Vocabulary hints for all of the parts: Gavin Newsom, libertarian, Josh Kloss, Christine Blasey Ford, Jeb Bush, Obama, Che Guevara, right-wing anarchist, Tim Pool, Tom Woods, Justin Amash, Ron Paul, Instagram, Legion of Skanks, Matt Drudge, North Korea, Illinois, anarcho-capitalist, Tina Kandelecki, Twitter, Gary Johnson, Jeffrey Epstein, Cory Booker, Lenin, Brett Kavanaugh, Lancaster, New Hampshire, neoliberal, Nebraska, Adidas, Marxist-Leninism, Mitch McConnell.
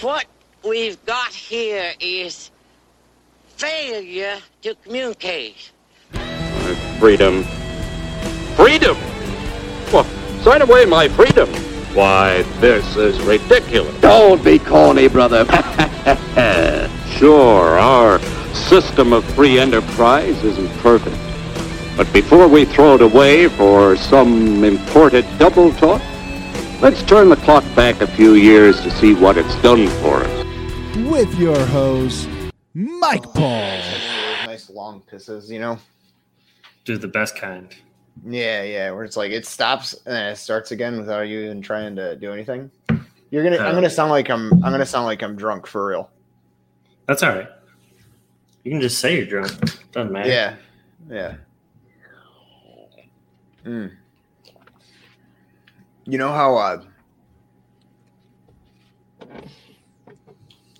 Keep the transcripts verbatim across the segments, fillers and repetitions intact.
What we've got here is failure to communicate. Freedom. Freedom! Well, sign away my freedom. Why, this is ridiculous. Don't be corny, brother. Sure, our system of free enterprise isn't perfect. But before we throw it away for some imported double talk, let's turn the clock back a few years to see what it's done for us. With your host, Mike Paul. Nice long pisses, you know? Do the best kind. Yeah, yeah, where it's like it stops and it starts again without you even trying to do anything. You're gonna. Uh, I'm gonna sound like I'm. I'm gonna sound like I'm drunk for real. That's all right. You can just say you're drunk. Doesn't matter. Yeah, yeah. Hmm. You know how, uh,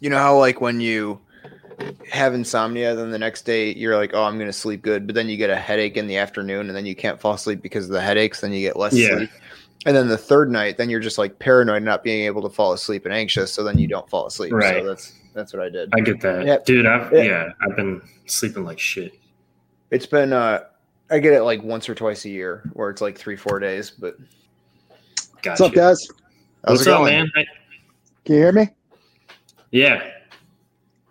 you know how, like, when you have insomnia, then the next day you're like, oh, I'm going to sleep good. But then you get a headache in the afternoon and then you can't fall asleep because of the headaches. Then you get less yeah. sleep. And then the third night, then you're just like paranoid, not being able to fall asleep and anxious. So then you don't fall asleep. Right. So that's, that's what I did. I get that. Yep. Dude, I've, yeah. yeah, I've been sleeping like shit. It's been, uh, I get it like once or twice a year where it's like three, four days, but. Got What's you. Up, guys? How's What's it up, going? Man? I... Can you hear me? Yeah.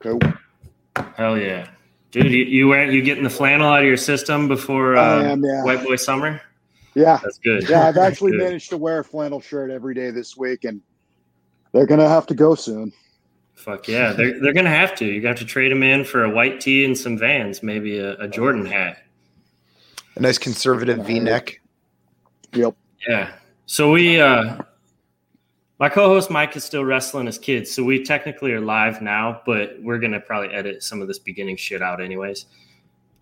Cool. Hell yeah, dude! You you, wearing, you getting the flannel out of your system before um, am, yeah. White Boy Summer? Yeah, that's good. Yeah, I've actually managed to wear a flannel shirt every day this week, and they're gonna have to go soon. Fuck yeah, they're they're gonna have to. You got to trade them in for a white tee and some Vans, maybe a, a Jordan hat, a nice conservative V-neck. Yep. Yeah. So we, uh, my co-host Mike is still wrestling his kids, so we technically are live now, but we're gonna probably edit some of this beginning shit out, anyways.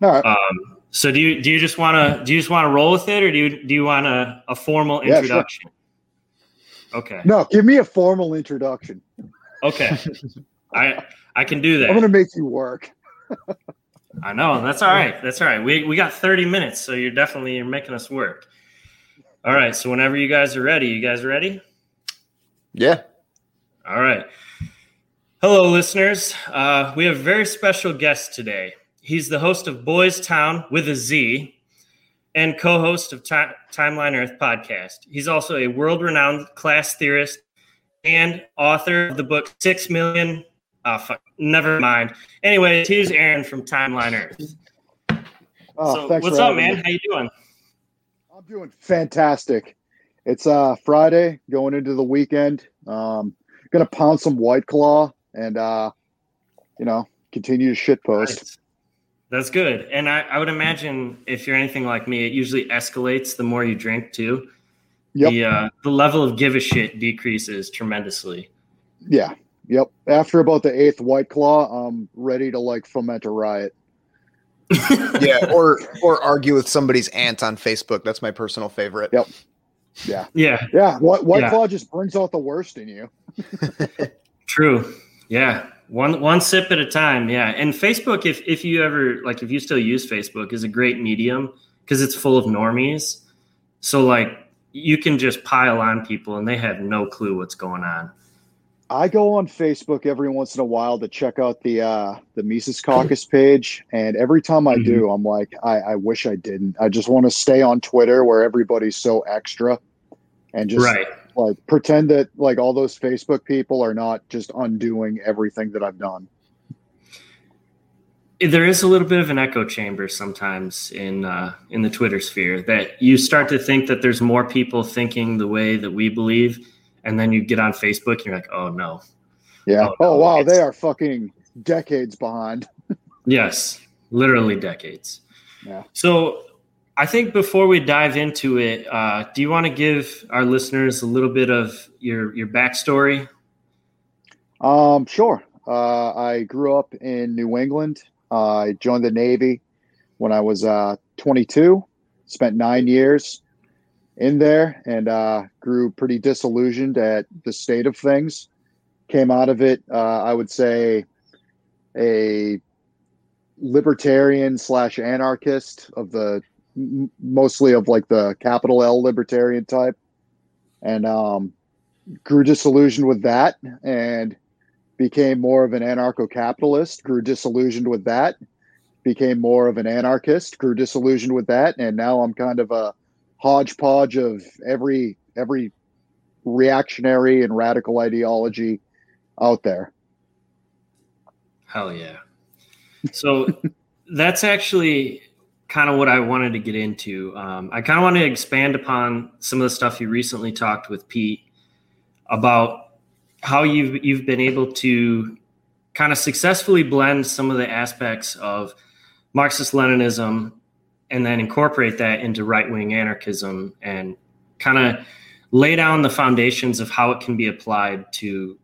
All right. Um, so do you do you just wanna do you just wanna roll with it, or do you do you want a, a formal introduction? Yeah, sure. Okay. No, give me a formal introduction. Okay. I I can do that. I'm gonna make you work. I know. That's all right. That's all right. We we got thirty minutes, so you're definitely you're making us work. All right, so whenever you guys are ready, you guys ready? Yeah. All right. Hello, listeners. Uh, we have a very special guest today. He's the host of Boys Town with a Z and co-host of Time- Timeline Earth podcast. He's also a world-renowned class theorist and author of the book Six Million. Oh, fuck, never mind. Anyways, here's Aaron from Timeline Earth. Oh, so thanks what's for up, man? Me. How you doing? I'm doing fantastic. It's uh, Friday, going into the weekend. Um, gonna pound some White Claw and uh, you know, continue to shit post. Nice. That's good. And I, I would imagine if you're anything like me, it usually escalates the more you drink too. Yep. The uh, the level of give a shit decreases tremendously. Yeah. Yep. After about the eighth White Claw, I'm ready to like foment a riot. yeah, or or argue with somebody's aunt on Facebook. That's my personal favorite. Yep. Yeah. Yeah. Yeah. White, White yeah. Claw just brings out the worst in you. True. Yeah. One one sip at a time. Yeah. And Facebook, if if you ever like, if you still use Facebook, is a great medium because it's full of normies. So like, you can just pile on people, and they have no clue what's going on. I go on Facebook every once in a while to check out the uh, the Mises Caucus page, and every time I mm-hmm. do, I'm like, I, I wish I didn't. I just want to stay on Twitter where everybody's so extra and just right. Like, pretend that like all those Facebook people are not just undoing everything that I've done. There is a little bit of an echo chamber sometimes in uh, in the Twitter sphere, that you start to think that there's more people thinking the way that we believe, and then you get on Facebook and you're like, oh no. Yeah. Oh, no. oh wow, it's- they are fucking decades behind. Yes, literally decades. Yeah. So I think before we dive into it, uh, do you want to give our listeners a little bit of your your backstory? Um, sure. Uh, I grew up in New England. Uh, I joined the Navy when I was uh, twenty-two, spent nine years in there, and uh, grew pretty disillusioned at the state of things. Came out of it, uh, I would say, a libertarian slash anarchist of the m- mostly of like the capital L libertarian type, and um, grew disillusioned with that, and became more of an anarcho-capitalist, grew disillusioned with that, became more of an anarchist, grew disillusioned with that, and now I'm kind of a hodgepodge of every every reactionary and radical ideology out there. Hell yeah. So that's actually kind of what I wanted to get into. Um, I kind of want to expand upon some of the stuff you recently talked with Pete about, how you've you've been able to kind of successfully blend some of the aspects of Marxist-Leninism and then incorporate that into right-wing anarchism and kind of lay down the foundations of how it can be applied to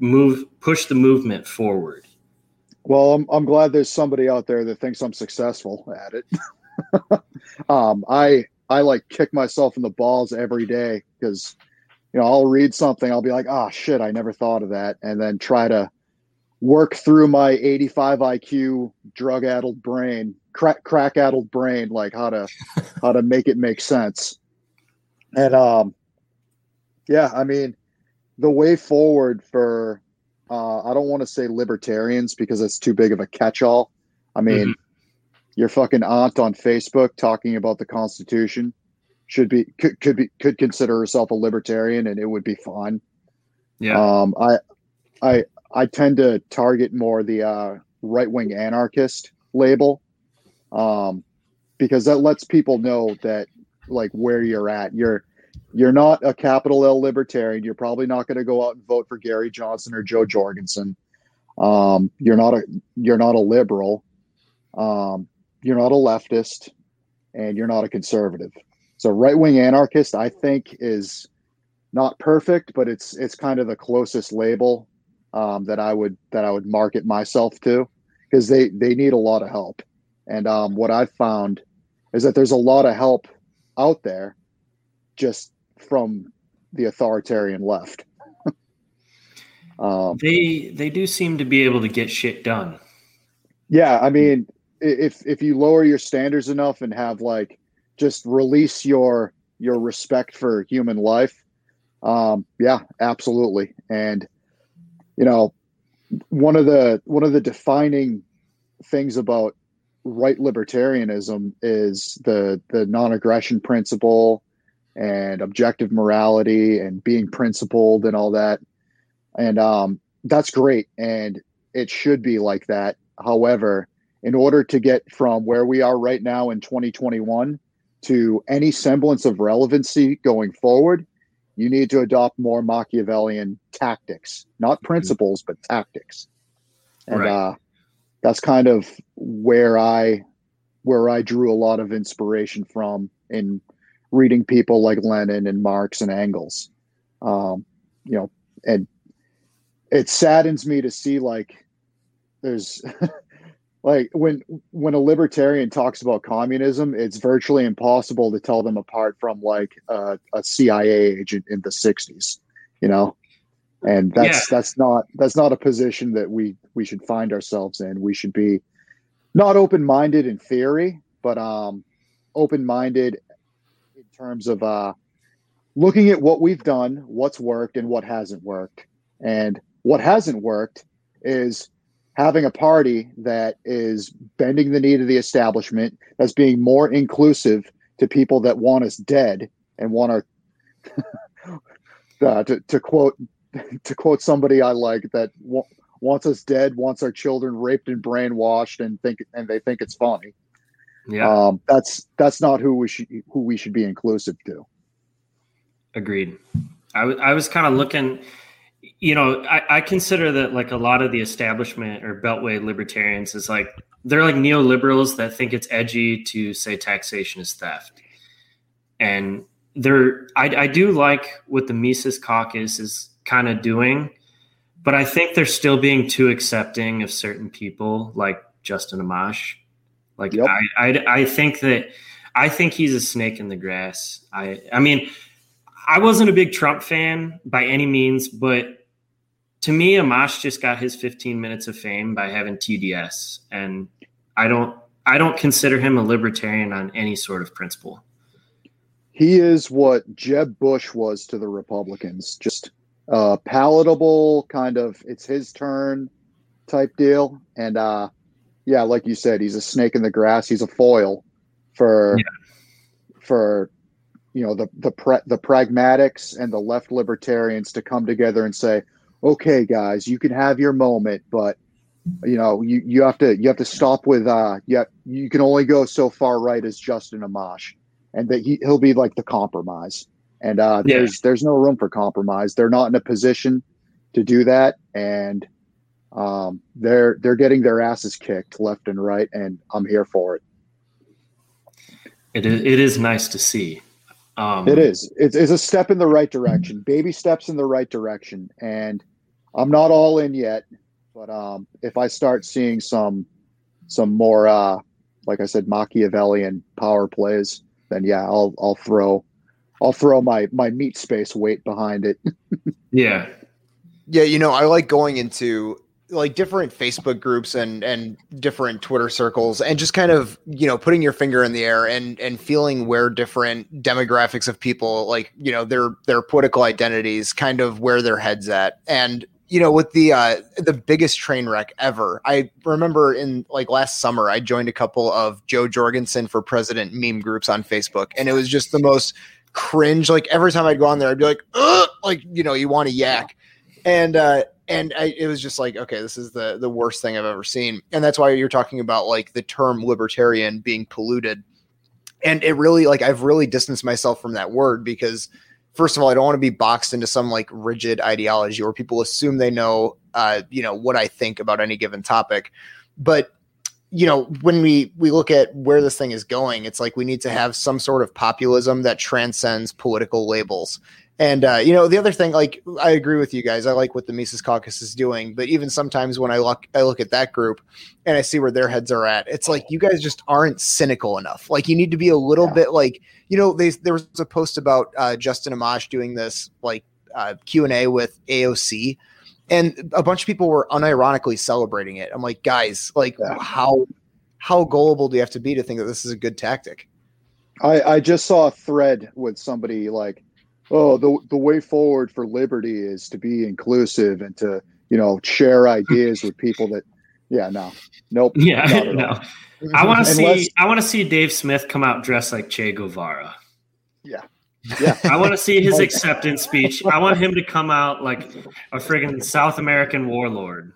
move push the movement forward. Well, I'm I'm glad there's somebody out there that thinks I'm successful at it. um, I I like kick myself in the balls every day because, you know, I'll read something, I'll be like, oh shit, I never thought of that. And then try to work through my eighty-five I Q drug-addled brain, crack, crack-addled brain, like how to, how to make it make sense. And um, yeah, I mean, the way forward for, uh, I don't want to say libertarians because it's too big of a catch-all. I mean, mm-hmm. your fucking aunt on Facebook talking about the Constitution should be could, could be could consider herself a libertarian, and it would be fine. Yeah. Um, I I I tend to target more the uh, right-wing anarchist label, um, because that lets people know that like where you're at. You're you're not a capital L libertarian. You're probably not going to go out and vote for Gary Johnson or Joe Jorgensen. Um, you're not a you're not a liberal. Um, you're not a leftist, and you're not a conservative. So right-wing anarchist, I think, is not perfect, but it's it's kind of the closest label um, that I would that I would market myself to, because they, they need a lot of help. And um, what I've found is that there's a lot of help out there just from the authoritarian left. um, they they do seem to be able to get shit done. Yeah, I mean, if if you lower your standards enough and have like, just release your your respect for human life. Um, yeah, absolutely. And you know, one of the one of the defining things about right libertarianism is the the non-aggression principle and objective morality and being principled and all that. And um, that's great, and it should be like that. However, in order to get from where we are right now in twenty twenty-one to any semblance of relevancy going forward, you need to adopt more Machiavellian tactics, not principles, but tactics. And right. uh, that's kind of where I, where I drew a lot of inspiration from in reading people like Lenin and Marx and Engels. Um, you know, and it saddens me to see like there's like when when a libertarian talks about communism, it's virtually impossible to tell them apart from like uh, a C I A agent in the sixties, you know, and that's yeah. that's not that's not a position that we we should find ourselves in. We should be not open minded in theory, but um, open minded in terms of uh, looking at what we've done, what's worked, and what hasn't worked. And what hasn't worked is having a party that is bending the knee to the establishment, that's being more inclusive to people that want us dead and want our uh, to, to quote to quote somebody I like, that w- wants us dead, wants our children raped and brainwashed, and think and they think it's funny. Yeah, um, that's that's not who we should who we should be inclusive to. Agreed. I, w- I was kind of looking, you know, I, I consider that like a lot of the establishment or Beltway libertarians is like, they're like neoliberals that think it's edgy to say taxation is theft. And they're, I, I do like what the Mises Caucus is kind of doing, but I think they're still being too accepting of certain people like Justin Amash. Like, yep. I, I, I think that, I think he's a snake in the grass. I, I mean, I wasn't a big Trump fan by any means, but to me, Amash just got his fifteen minutes of fame by having T D S, and I don't, I don't consider him a libertarian on any sort of principle. He is what Jeb Bush was to the Republicans, just uh, palatable, kind of it's his turn type deal, and uh, yeah, like you said, he's a snake in the grass. He's a foil for yeah. for. You know, the the pre, the pragmatics and the left libertarians to come together and say, "Okay, guys, you can have your moment, but you know, you, you have to you have to stop with uh, yeah, you, you can only go so far right as Justin Amash, and that he he'll be like the compromise, and uh, yeah. there's there's no room for compromise. They're not in a position to do that, and um, they're they're getting their asses kicked left and right, and I'm here for it. It is it is nice to see." Um, it is. It's, it's a step in the right direction. Baby steps in the right direction. And I'm not all in yet, but um, if I start seeing some some more, uh, like I said, Machiavellian power plays, then yeah, I'll I'll throw I'll throw my my meat space weight behind it. yeah, yeah. You know, I like going into like different Facebook groups and and different Twitter circles and just kind of, you know, putting your finger in the air and and feeling where different demographics of people, like, you know, their their political identities, kind of where their head's at. And, you know, with the uh, the biggest train wreck ever, I remember in like last summer, I joined a couple of Joe Jorgensen for President meme groups on Facebook, and it was just the most cringe. Like every time I'd go on there, I'd be like, ugh! Like, you know, you want to yak. And, uh, And I, it was just like, okay, this is the, the worst thing I've ever seen. And that's why you're talking about like the term libertarian being polluted. And it really, like, I've really distanced myself from that word because, first of all, I don't want to be boxed into some like rigid ideology where people assume they know, uh, you know, what I think about any given topic. But, you know, when we, we look at where this thing is going, it's like we need to have some sort of populism that transcends political labels. And, uh, you know, the other thing, like, I agree with you guys. I like what the Mises Caucus is doing. But even sometimes when I look, I look at that group and I see where their heads are at, it's like, you guys just aren't cynical enough. Like, you need to be a little yeah. bit like, you know, they, there was a post about uh, Justin Amash doing this, like, uh, Q and A with A O C. And a bunch of people were unironically celebrating it. I'm like, guys, like, yeah. how how gullible do you have to be to think that this is a good tactic? I, I just saw a thread with somebody like, oh, the the way forward for liberty is to be inclusive and to, you know, share ideas with people that, yeah, no, nope. Yeah, no. I want to see, I want to see Dave Smith come out dressed like Che Guevara. Yeah. Yeah. I want to see his acceptance speech. I want him to come out like a friggin' South American warlord.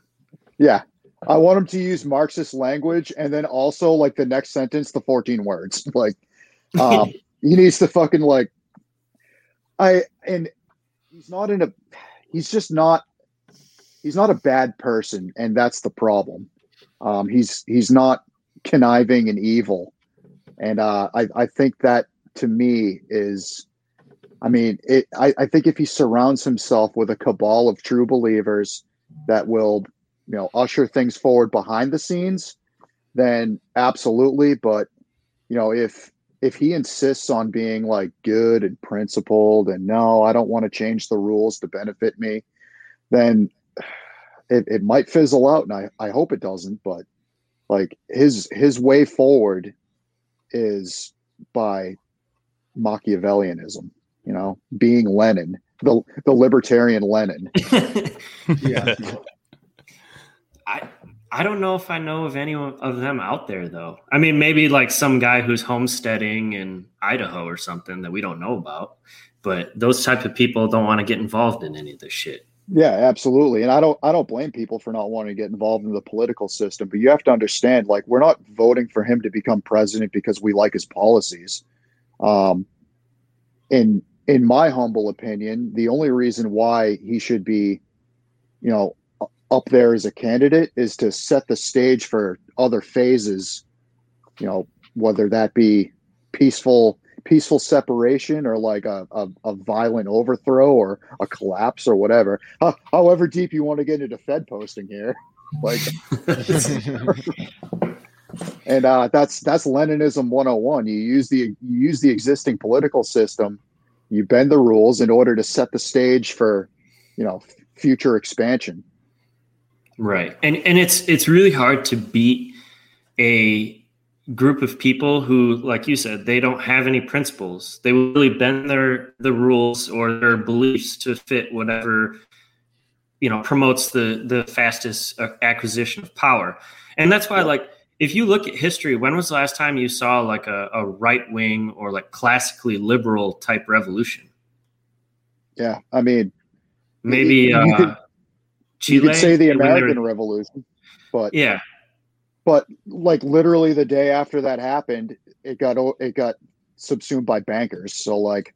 Yeah. I want him to use Marxist language. And then also like the next sentence, the fourteen words, like um, he needs to fucking like, I and he's not in a he's just not he's not a bad person, and that's the problem. Um, he's he's not conniving and evil, and uh, I I think that to me is, I mean it. I, I think if he surrounds himself with a cabal of true believers that will, you know, usher things forward behind the scenes, then absolutely. But you know, if If he insists on being like good and principled and no, I don't want to change the rules to benefit me, then it, it might fizzle out. And I, I hope it doesn't, but like his, his way forward is by Machiavellianism, you know, being Lenin, the, the libertarian Lenin. yeah. I, I don't know if I know of any of them out there, though. I mean, maybe like some guy who's homesteading in Idaho or something that we don't know about. But those type of people don't want to get involved in any of this shit. Yeah, absolutely. And I don't I don't blame people for not wanting to get involved in the political system. But you have to understand, like, we're not voting for him to become president because we like his policies. Um, in in my humble opinion, the only reason why he should be, you know, up there as a candidate is to set the stage for other phases, you know, whether that be peaceful peaceful separation or like a, a, a violent overthrow or a collapse or whatever. How, however deep you want to get into Fed posting here. Like, and uh, that's, that's Leninism one oh one. You use the, you use the existing political system. You bend the rules in order to set the stage for, you know, future expansion. Right. And, and it's, it's really hard to beat a group of people who, like you said, they don't have any principles. They will really bend their the rules or their beliefs to fit whatever, you know, promotes the the fastest acquisition of power. And that's why, like, if you look at history, when was the last time you saw like a, a right wing or like classically liberal type revolution? Yeah, I mean, maybe you, uh, you could, Chile, you could say the American were, Revolution, but yeah. But like literally the day after that happened, it got it got subsumed by bankers. So like,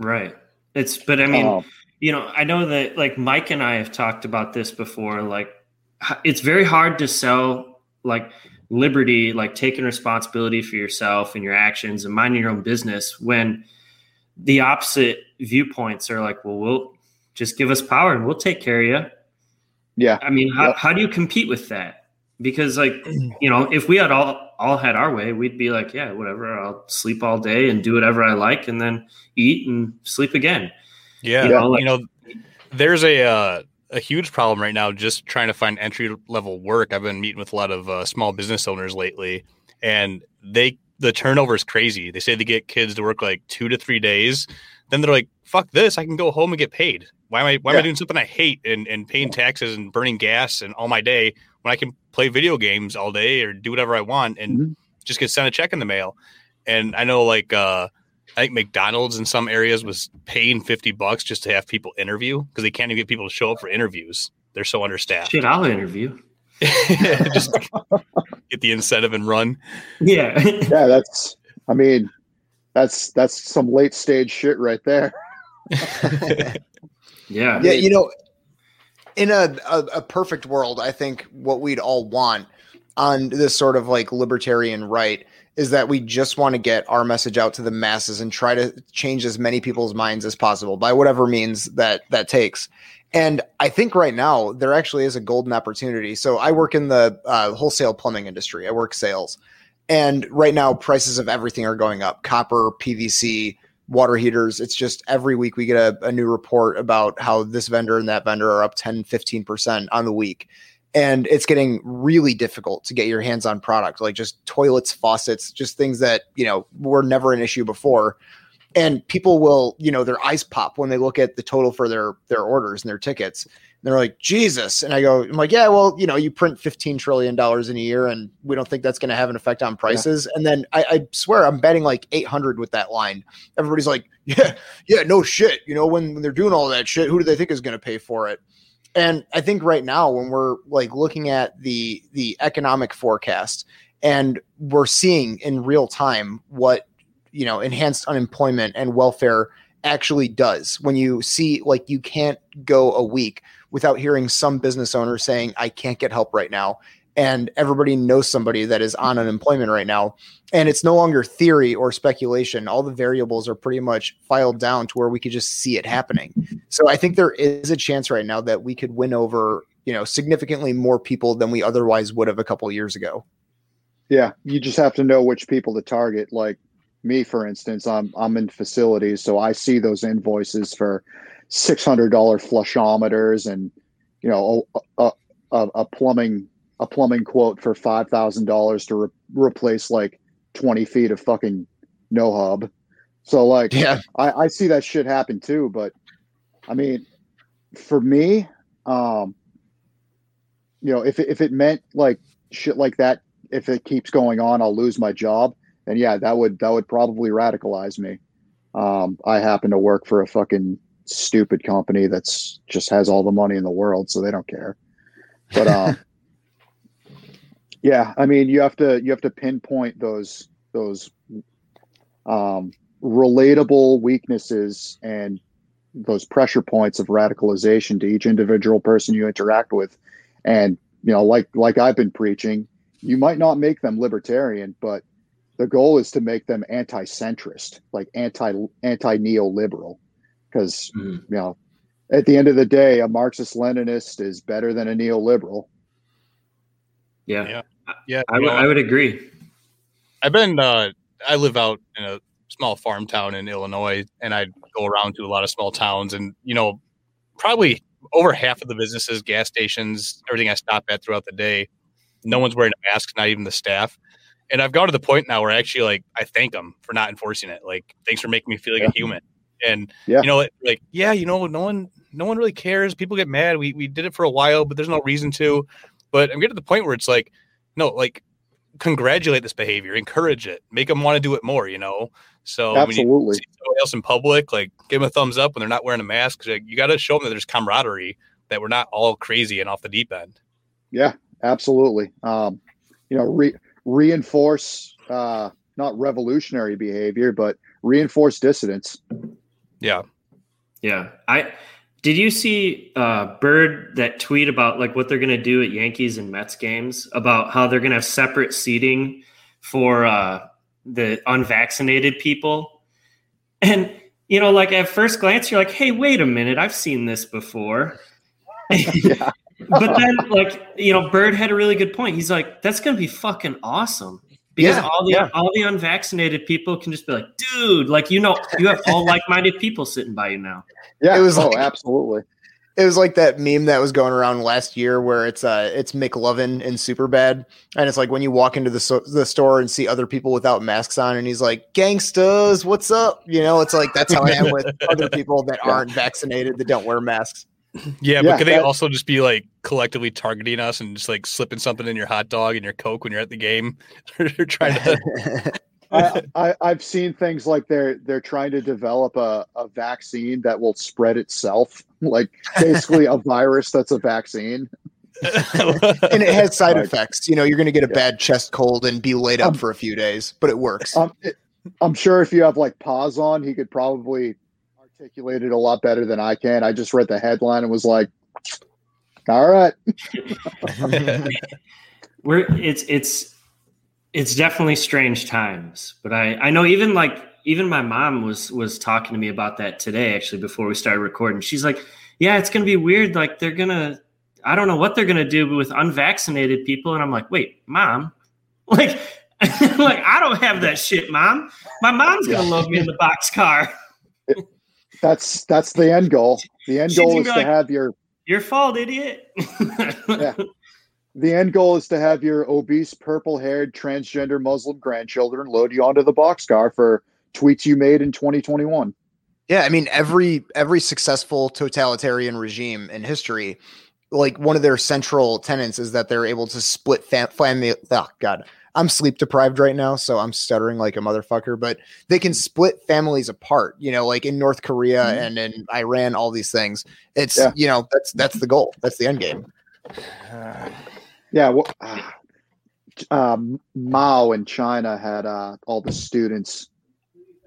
right? It's but I mean, um, you know, I know that like Mike and I have talked about this before. Like, it's very hard to sell like liberty, like taking responsibility for yourself and your actions and minding your own business when the opposite viewpoints are like, well, we'll just give us power and we'll take care of you. Yeah, I mean, how yep. how do you compete with that? Because, like, you know, if we had all, all had our way, we'd be like, yeah, whatever, I'll sleep all day and do whatever I like and then eat and sleep again. Yeah. You know, like, you know there's a, uh, a huge problem right now just trying to find entry level work. I've been meeting with a lot of uh, small business owners lately, and they the turnover is crazy. They say they get kids to work like two to three days. Then they're like, fuck this, I can go home and get paid. Why am I why yeah. am I doing something I hate and, and paying taxes and burning gas and all my day when I can play video games all day or do whatever I want and mm-hmm. just get sent a check in the mail? And I know like uh, I think McDonald's in some areas was paying fifty bucks just to have people interview because they can't even get people to show up for interviews. They're so understaffed. Shit, I'll interview. Just get the incentive and run. Yeah. yeah, that's I mean, that's that's some late stage shit right there. Yeah. Yeah. You know, in a, a, a perfect world, I think what we'd all want on this sort of like libertarian right is that we just want to get our message out to the masses and try to change as many people's minds as possible by whatever means that that takes. And I think right now there actually is a golden opportunity. So I work in the uh, wholesale plumbing industry. I work sales. And right now prices of everything are going up. Copper, P V C, water heaters. It's just every week we get a, a new report about how this vendor and that vendor are up ten, fifteen percent on the week. And it's getting really difficult to get your hands on product, like just toilets, faucets, just things that, you know, were never an issue before. And people will, you know, their eyes pop when they look at the total for their, their orders and their tickets. And they're like, Jesus. And I go, I'm like, yeah, well, you know, you print fifteen trillion dollars in a year and we don't think that's going to have an effect on prices. Yeah. And then I, I swear I'm betting like eight hundred with that line. Everybody's like, yeah, yeah, no shit. You know, when, when they're doing all that shit, who do they think is going to pay for it? And I think right now when we're like looking at the, the economic forecast and we're seeing in real time what, you know, enhanced unemployment and welfare actually does, when you see like you can't go a week without hearing some business owner saying, I can't get help right now. And everybody knows somebody that is on unemployment right now. And it's no longer theory or speculation. All the variables are pretty much filed down to where we could just see it happening. So I think there is a chance right now that we could win over, you know, significantly more people than we otherwise would have a couple of years ago. Yeah. You just have to know which people to target. Like, me, for instance, I'm I'm in facilities, so I see those invoices for six hundred dollars flushometers and, you know, a, a, a plumbing a plumbing quote for five thousand dollars to re- replace like twenty feet of fucking no hub. So like, yeah, I, I see that shit happen too. But I mean, for me, um, you know, if if it meant like shit like that, if it keeps going on, I'll lose my job. And yeah, that would that would probably radicalize me. Um, I happen to work for a fucking stupid company that's just has all the money in the world, so they don't care. But um, yeah, I mean, you have to you have to pinpoint those those um, relatable weaknesses and those pressure points of radicalization to each individual person you interact with. And, you know, like, like I've been preaching, you might not make them libertarian, but the goal is to make them anti-centrist, like anti, anti-neoliberal. Because, mm-hmm. you know, at the end of the day, a Marxist-Leninist is better than a neoliberal. Yeah. Yeah. yeah I, w- know, I would agree. I've been, uh, I live out in a small farm town in Illinois, and I go around to a lot of small towns, and, you know, probably over half of the businesses, gas stations, everything I stop at throughout the day, no one's wearing a mask, not even the staff. And I've got to the point now where I actually, like, I thank them for not enforcing it. Like, thanks for making me feel like yeah. a human. And, yeah. you know, it, like, yeah, you know, no one, no one really cares. People get mad. We we did it for a while, but there's no reason to. But I'm getting to the point where it's like, no, like, congratulate this behavior, encourage it, make them want to do it more, you know? So absolutely. When you see somebody else in public, like, give them a thumbs up when they're not wearing a mask. Like, you got to show them that there's camaraderie, that we're not all crazy and off the deep end. Yeah, absolutely. Um, you know, re- reinforce, uh, not revolutionary behavior, but reinforce dissidence. Yeah. Yeah. I, Did you see uh, Bird that tweet about like what they're going to do at Yankees and Mets games about how they're going to have separate seating for uh, the unvaccinated people? And, you know, like at first glance, you're like, hey, wait a minute. I've seen this before. But then like, you know, Bird had a really good point. He's like, that's going to be fucking awesome. Because yeah, all the yeah. all the unvaccinated people can just be like, dude, like, you know, you have all like-minded people sitting by you now. Yeah, it was oh, like, absolutely. It was like that meme that was going around last year where it's uh it's McLovin in Superbad, and it's like when you walk into the so- the store and see other people without masks on, and he's like, "Gangsters, what's up?" You know, it's like that's how I am with other people that aren't vaccinated that don't wear masks. Yeah, yeah, but could that, they also just be like collectively targeting us and just like slipping something in your hot dog and your Coke when you're at the game? They're trying to. I, I, I've seen things like they're they're trying to develop a, a vaccine that will spread itself, like basically a virus that's a vaccine, and it has side like, effects. You know, you're going to get a yeah. bad chest cold and be laid up um, for a few days, but it works. Um, it, I'm sure if you have like Paz on, he could probably articulated a lot better than I can. I just read the headline and was like, all right. We're it's it's it's definitely strange times, but I, I know even like even my mom was was talking to me about that today actually before we started recording. She's like, yeah, it's gonna be weird. Like they're gonna I don't know what they're gonna do with unvaccinated people. And I'm like, wait, mom, like like I don't have that shit, mom. My mom's gonna yeah. load me in the boxcar. That's that's the end goal. The end She's goal is like, to have your your fault, idiot. yeah. The end goal is to have your obese, purple-haired, transgender Muslim grandchildren load you onto the boxcar for tweets you made in twenty twenty-one. Yeah, I mean every every successful totalitarian regime in history, like one of their central tenets is that they're able to split fam- family. Oh God, I'm sleep deprived right now, so I'm stuttering like a motherfucker, but they can split families apart, you know, like in North Korea mm-hmm. and in Iran, all these things. It's, yeah. you know, that's, that's the goal. That's the end game. Uh, yeah. Well, uh, um, Mao in China had uh, all the students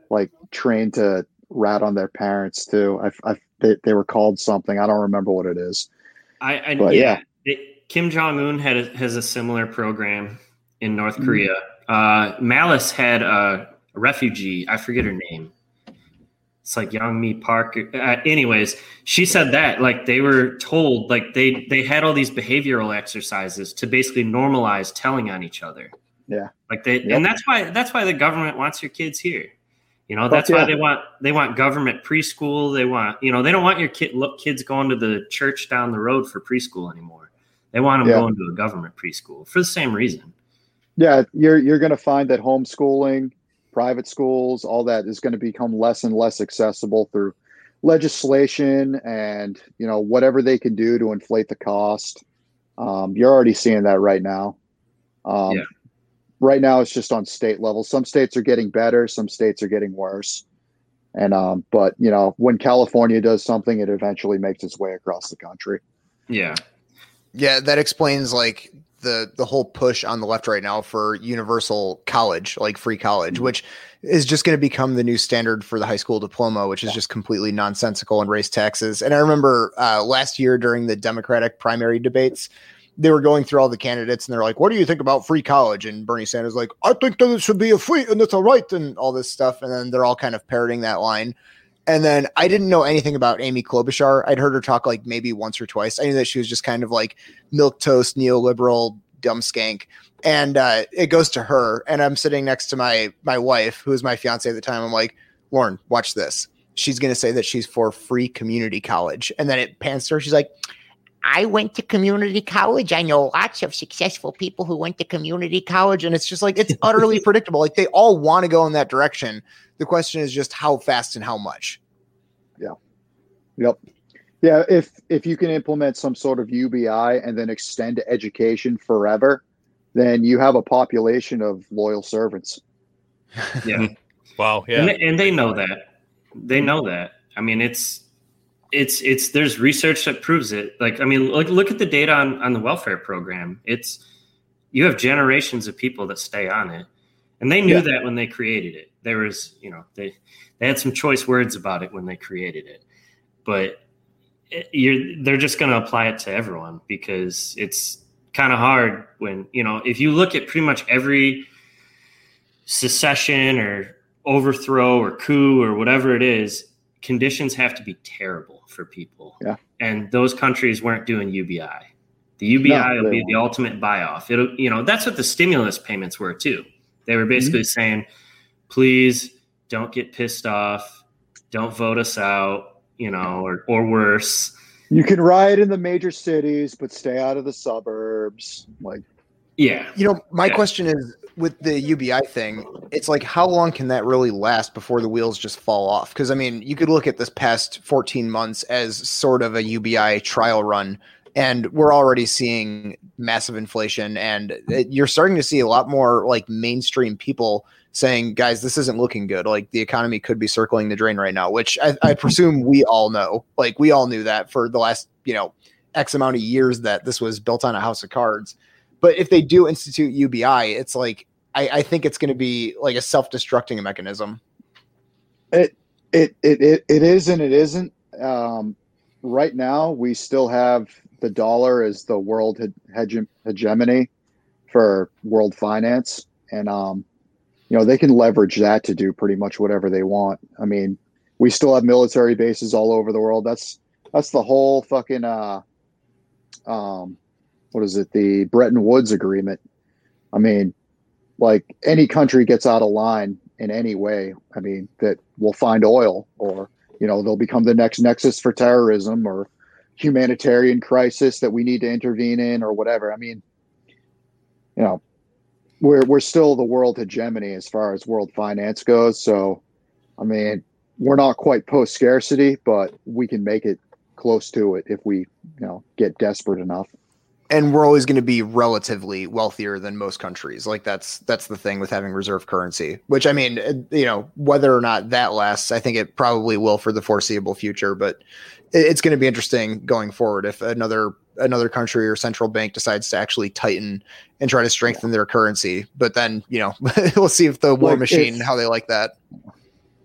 like trained to rat on their parents too. I, I, they, they were called something. I don't remember what it is. I, I but, yeah. yeah. It, Kim Jong-un had a, has a similar program in North Korea. Uh, Malice had a refugee. I forget her name. It's like Youngmi Park. Uh, anyways, she said that like they were told like they, they had all these behavioral exercises to basically normalize telling on each other. Yeah. Like they yep. and that's why that's why the government wants your kids here. You know, that's yeah. why they want they want government preschool. They want, you know, they don't want your kid look, kids going to the church down the road for preschool anymore. They want them yeah. going to a government preschool for the same reason. Yeah, you're you're going to find that homeschooling, private schools, all that is going to become less and less accessible through legislation and, you know, whatever they can do to inflate the cost. Um, you're already seeing that right now. Um, yeah. Right now, it's just on state level. Some states are getting better. Some states are getting worse. And um, but you know, when California does something, it eventually makes its way across the country. Yeah, yeah, that explains like the the whole push on the left right now for universal college, like free college, mm-hmm. which is just going to become the new standard for the high school diploma, which is yeah. just completely nonsensical and raise taxes. And I remember uh, last year during the Democratic primary debates, they were going through all the candidates and they're like, what do you think about free college? And Bernie Sanders like, I think that it should be a free and it's a right and all this stuff. And then they're all kind of parroting that line. And then I didn't know anything about Amy Klobuchar. I'd heard her talk like maybe once or twice. I knew that she was just kind of like milquetoast, neoliberal, dumb skank. And uh, it goes to her. And I'm sitting next to my my wife, who was my fiance at the time. I'm like, Lauren, watch this. She's going to say that she's for free community college. And then it pans to her. She's like, I went to community college. I know lots of successful people who went to community college. And it's just like, it's utterly predictable. Like they all want to go in that direction. The question is just how fast and how much. Yeah. Yep. Yeah. If, if you can implement some sort of U B I and then extend education forever, then you have a population of loyal servants. Yeah. Wow. Yeah. And they, and they know that. They know that. I mean, it's, It's it's there's research that proves it. Like, I mean, look, look at the data on, on the welfare program. It's you have generations of people that stay on it. And they knew yeah. that when they created it. There was, you know, they they had some choice words about it when they created it. But it, you're they're just going to apply it to everyone because it's kind of hard when, you know, if you look at pretty much every secession or overthrow or coup or whatever it is, conditions have to be terrible for people. Yeah. And those countries weren't doing U B I. The U B I no, will be the ultimate buy-off. It'll, you know, that's what the stimulus payments were too. They were basically mm-hmm. saying, please don't get pissed off. Don't vote us out, you know, or, or worse. You can riot in the major cities, but stay out of the suburbs. Like, yeah. You know, my yeah. question is, with the U B I thing, it's like, how long can that really last before the wheels just fall off? Because, I mean, you could look at this past fourteen months as sort of a U B I trial run, and we're already seeing massive inflation, and it, you're starting to see a lot more, like, mainstream people saying, guys, this isn't looking good. Like, the economy could be circling the drain right now, which I, I presume we all know. Like, we all knew that for the last, you know, X amount of years that this was built on a house of cards. But if they do institute U B I, it's like, I, I think it's going to be like a self-destructing mechanism. It it it it, it is and it isn't. Um, right now, we still have the dollar as the world hege- hegemony for world finance, and um, you know, they can leverage that to do pretty much whatever they want. I mean, we still have military bases all over the world. That's that's the whole fucking uh, um, what is it? The Bretton Woods Agreement. I mean. Like any country gets out of line in any way, I mean, that will find oil, or, you know, they'll become the next nexus for terrorism or humanitarian crisis that we need to intervene in or whatever. I mean, you know, we're we're still the world hegemony as far as world finance goes. So, I mean, we're not quite post-scarcity, but we can make it close to it if we, you know, get desperate enough. And we're always going to be relatively wealthier than most countries. Like that's, that's the thing with having reserve currency, which, I mean, you know, whether or not that lasts, I think it probably will for the foreseeable future, but it's going to be interesting going forward. If another, another country or central bank decides to actually tighten and try to strengthen their currency, but then, you know, we'll see if the war like machine, if, how they like that.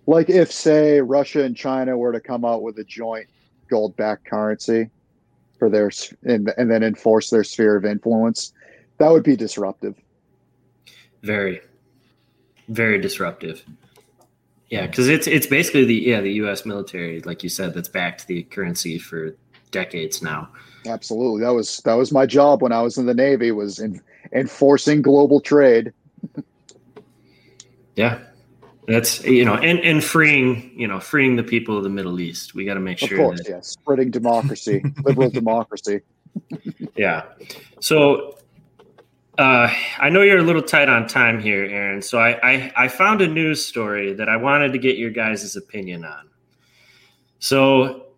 Like if say Russia and China were to come out with a joint gold-backed currency, for their and, and then enforce their sphere of influence, that would be disruptive. Very, very disruptive. Yeah, because it's it's basically the yeah the U S military, like you said, that's backed the currency for decades now. Absolutely, that was that was my job when I was in the Navy, was in, enforcing global trade. Yeah, that's you know, and, and freeing you know, freeing the people of the Middle East. We got to make sure. Of course, that- yeah, spreading democracy, liberal democracy. Yeah. So, uh, I know you're a little tight on time here, Aaron. So I, I I found a news story that I wanted to get your guys' opinion on. So,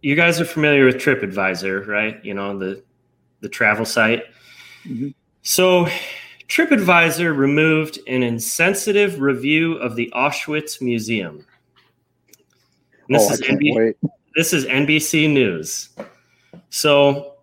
you guys are familiar with TripAdvisor, right? You know the the travel site. Mm-hmm. So. TripAdvisor removed an insensitive review of the Auschwitz Museum. This, oh, is N B C, this is N B C News. So,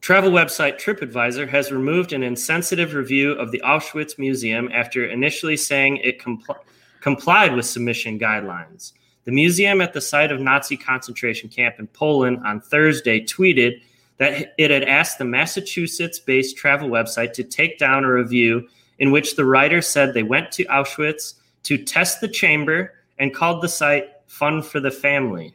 travel website TripAdvisor has removed an insensitive review of the Auschwitz Museum after initially saying it compl- complied with submission guidelines. The museum at the site of Nazi concentration camp in Poland on Thursday tweeted that it had asked the Massachusetts-based travel website to take down a review in which the writer said they went to Auschwitz to test the chamber and called the site fun for the family.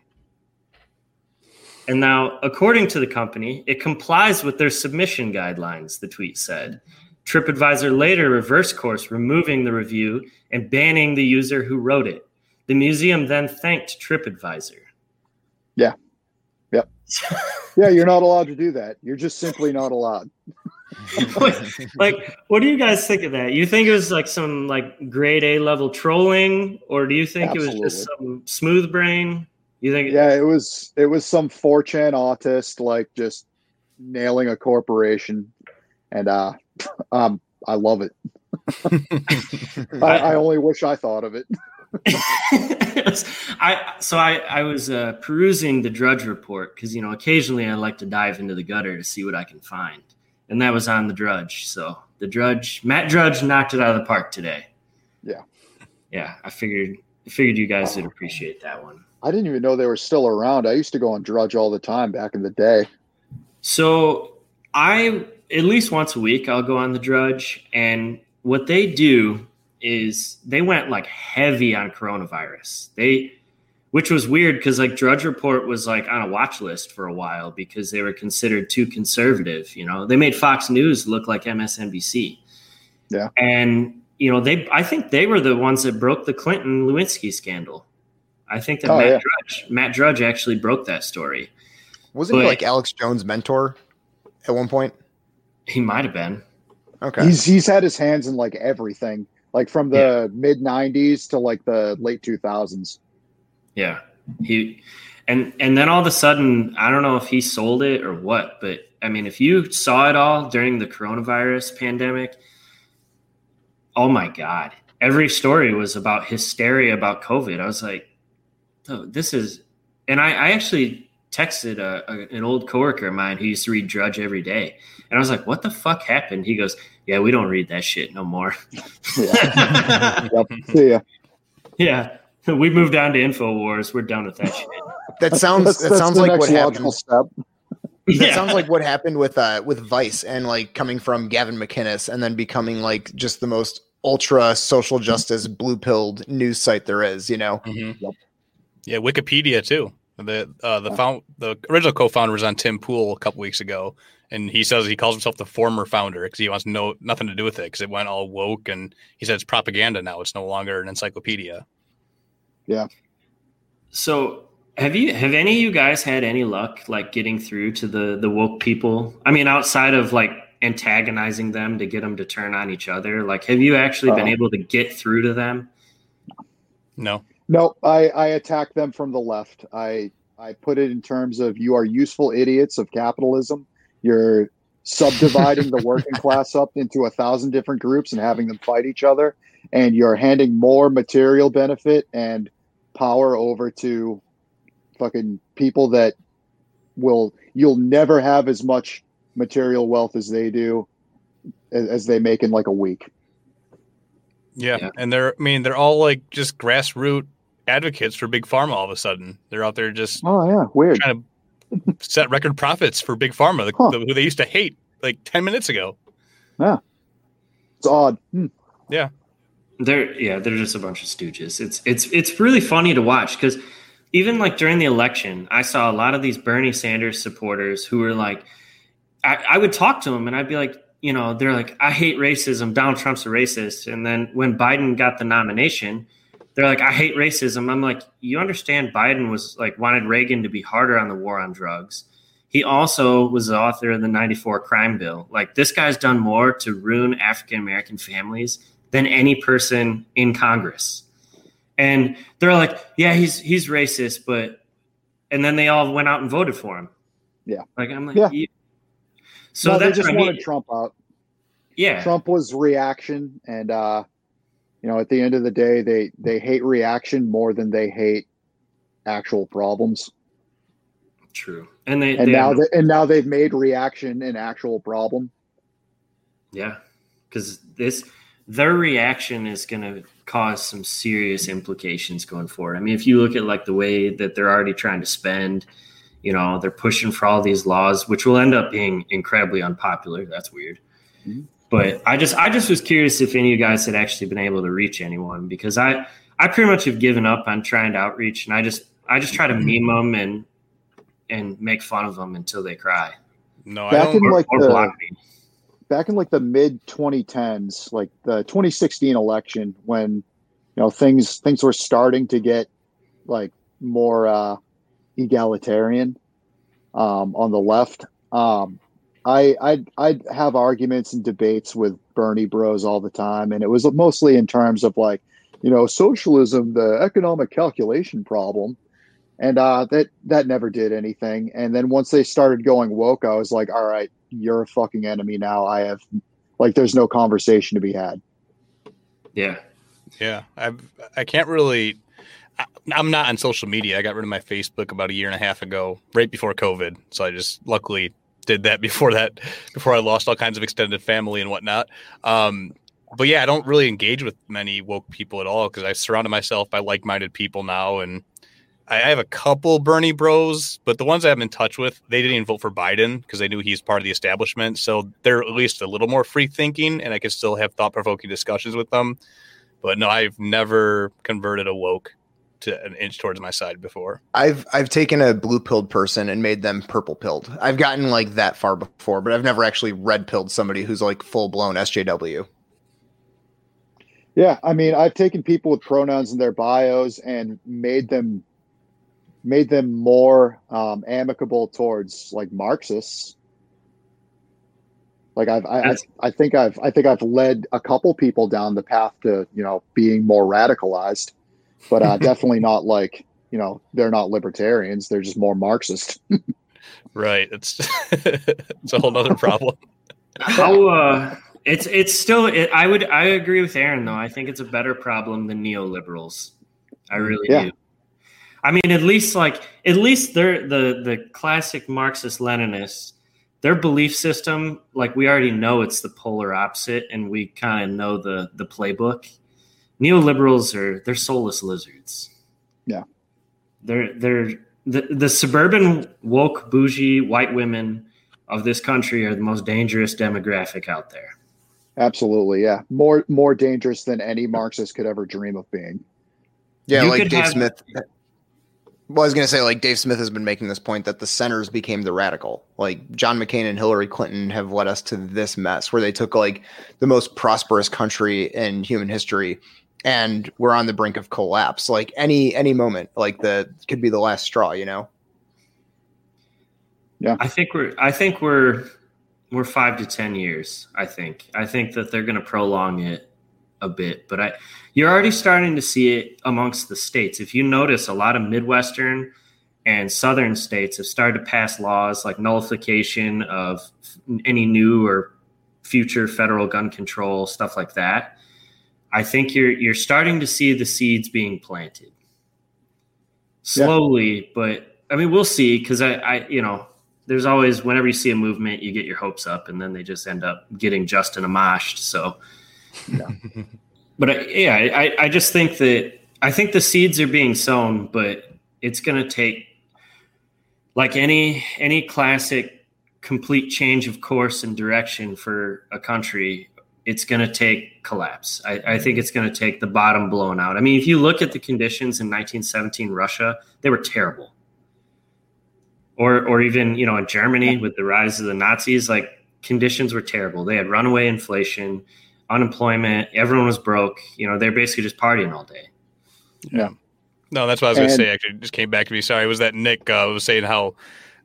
And now, according to the company, it complies with their submission guidelines, the tweet said. TripAdvisor later reversed course, removing the review and banning the user who wrote it. The museum then thanked TripAdvisor. Yeah. Yep. Yeah, you're not allowed to do that. You're just simply not allowed. Like, what do you guys think of that? You think it was like some like grade A level trolling, or do you think Absolutely. It was just some smooth brain? You think? Yeah, it was. It was some four chan autist like just nailing a corporation, and uh, um, I love it. I, I only wish I thought of it. I so I I was uh, perusing the Drudge Report because you know occasionally I like to dive into the gutter to see what I can find, and that was on the Drudge. So the Drudge, Matt Drudge, knocked it out of the park today. Yeah, yeah. I figured I figured you guys would appreciate that one. I didn't even know they were still around. I used to go on Drudge all the time back in the day. So I at least once a week I'll go on the Drudge, and what they do is they went like heavy on coronavirus. They, which was weird because like Drudge Report was like on a watch list for a while because they were considered too conservative. You know, they made Fox News look like M S N B C. Yeah. And, you know, they, I think they were the ones that broke the Clinton Lewinsky scandal. I think that oh, Matt, yeah. Drudge, Matt Drudge actually broke that story. Wasn't but he like Alex Jones' mentor at one point? He might've been. Okay. He's, he's had his hands in like everything. Like from the yeah. mid nineties to like the late two thousands. Yeah. He, and, and then all of a sudden, I don't know if he sold it or what, but I mean, if you saw it all during the coronavirus pandemic, oh my God, every story was about hysteria about COVID. I was like, oh, this is, and I, I actually texted a, a, an old coworker of mine who used to read Drudge every day. And I was like, what the fuck happened? He goes, yeah, we don't read that shit no more. Yeah. Yep. See ya. Yeah. We moved on to InfoWars. We're done with that shit. That sounds that's, that that's sounds like what happened. Step. That yeah. sounds like what happened with uh with Vice and like coming from Gavin McInnes and then becoming like just the most ultra social justice blue pilled news site there is, you know? Mm-hmm. Yep. Yeah, Wikipedia too. The uh, the found the original co-founder was on Tim Pool a couple weeks ago, and he says he calls himself the former founder because he wants no nothing to do with it because it went all woke, and he said it's propaganda now. It's no longer an encyclopedia. Yeah. So have you have any of you guys had any luck like getting through to the the woke people? I mean, outside of like antagonizing them to get them to turn on each other, like have you actually uh-huh. been able to get through to them? No. No, I, I attack them from the left. I I put it in terms of you are useful idiots of capitalism. You're subdividing the working class up into a thousand different groups and having them fight each other. And you're handing more material benefit and power over to fucking people that will you'll never have as much material wealth as they do as, as they make in like a week. Yeah. yeah, and they're I mean they're all like just grassroots advocates for Big Pharma. All of a sudden, they're out there just oh yeah, weird trying to set record profits for Big Pharma, huh. the, who they used to hate like ten minutes ago. Yeah, it's odd. Hmm. Yeah, they're yeah they're just a bunch of stooges. It's it's it's really funny to watch because even like during the election, I saw a lot of these Bernie Sanders supporters who were like, I, I would talk to them and I'd be like. You know, they're like, I hate racism. Donald Trump's a racist. And then when Biden got the nomination, they're like, I hate racism. I'm like, you understand Biden was like wanted Reagan to be harder on the war on drugs. He also was the author of the ninety-four crime bill. Like this guy's done more to ruin African-American families than any person in Congress. And they're like, yeah, he's he's racist. But and then they all went out and voted for him. Yeah. Like, I'm like, yeah. You, So no, they just wanted I mean. Trump out. Yeah. Trump was reaction. And, uh, you know, at the end of the day, they, they hate reaction more than they hate actual problems. True. And they and they now they, and now they've made reaction an actual problem. Yeah, because this their reaction is going to cause some serious implications going forward. I mean, if you look at like the way that they're already trying to spend, you know, they're pushing for all these laws, which will end up being incredibly unpopular. That's weird. Mm-hmm. But I just I just was curious if any of you guys had actually been able to reach anyone, because I, I pretty much have given up on trying to outreach, and I just I just try to meme them and and make fun of them until they cry. No, back I don't. In or, like or the, back in like the mid twenty tens, like the twenty sixteen election, when you know things things were starting to get like more uh, egalitarian um, on the left. Um, I I'd, I'd have arguments and debates with Bernie Bros all the time, and it was mostly in terms of like, you know, socialism, the economic calculation problem, and uh, that that never did anything. And then once they started going woke, I was like, all right, you're a fucking enemy now. I have like, there's no conversation to be had. Yeah, yeah. I I can't really. I, I'm not on social media. I got rid of my Facebook about a year and a half ago, right before COVID. So I just luckily. Did that before that, before I lost all kinds of extended family and whatnot. Um, but yeah, I don't really engage with many woke people at all because I've surrounded myself by like-minded people now. And I have a couple Bernie Bros, but the ones I'm in touch with, they didn't even vote for Biden because they knew he's part of the establishment. So they're at least a little more free thinking, and I can still have thought-provoking discussions with them. But no, I've never converted a woke to an inch towards my side before. I've I've taken a blue pilled person and made them purple pilled. I've gotten like that far before, but I've never actually red pilled somebody who's like full blown S J W. Yeah, I mean, I've taken people with pronouns in their bios and made them made them more um, amicable towards like Marxists. Like I've I, I I think I've I think I've led a couple people down the path to, you know, being more radicalized. But uh, definitely not like, you know, they're not libertarians. They're just more Marxist. Right. It's it's a whole other problem. How, uh, it's it's still it, I would I agree with Aaron, though. I think it's a better problem than neoliberals. I really yeah. do. I mean, at least like at least they're the the classic Marxist Leninists. Their belief system, like we already know, it's the polar opposite. And we kind of know the the playbook. Neoliberals are they're soulless lizards. Yeah, they're they're the, the suburban woke bougie white women of this country are the most dangerous demographic out there. Absolutely, yeah, more more dangerous than any Marxist could ever dream of being. Yeah, you like Dave have, Smith. Well, I was gonna say like Dave Smith has been making this point that the centers became the radical. Like John McCain and Hillary Clinton have led us to this mess where they took like the most prosperous country in human history. And we're on the brink of collapse. Like any any moment, like the could be the last straw, you know. Yeah, I think we're I think we're we're five to ten years. I think I think that they're going to prolong it a bit, but I you're already starting to see it amongst the states. If you notice, a lot of Midwestern and Southern states have started to pass laws like nullification of any new or future federal gun control, stuff like that. I think you're you're starting to see the seeds being planted slowly, yeah. But I mean, we'll see. Because I, I, you know, there's always whenever you see a movement, you get your hopes up, and then they just end up getting Justin Amashed. So, yeah. But I, yeah, I, I just think that I think the seeds are being sown, but it's going to take like any any classic complete change of course and direction for a country. It's going to take collapse. I, I think it's going to take the bottom blown out. I mean, if you look at the conditions in nineteen seventeen Russia, they were terrible. Or or even, you know, in Germany with the rise of the Nazis, like conditions were terrible. They had runaway inflation, unemployment. Everyone was broke. You know, they're basically just partying all day. Yeah. No, that's what I was going to say. Actually, it just came back to me. Sorry. It was that Nick uh, was saying how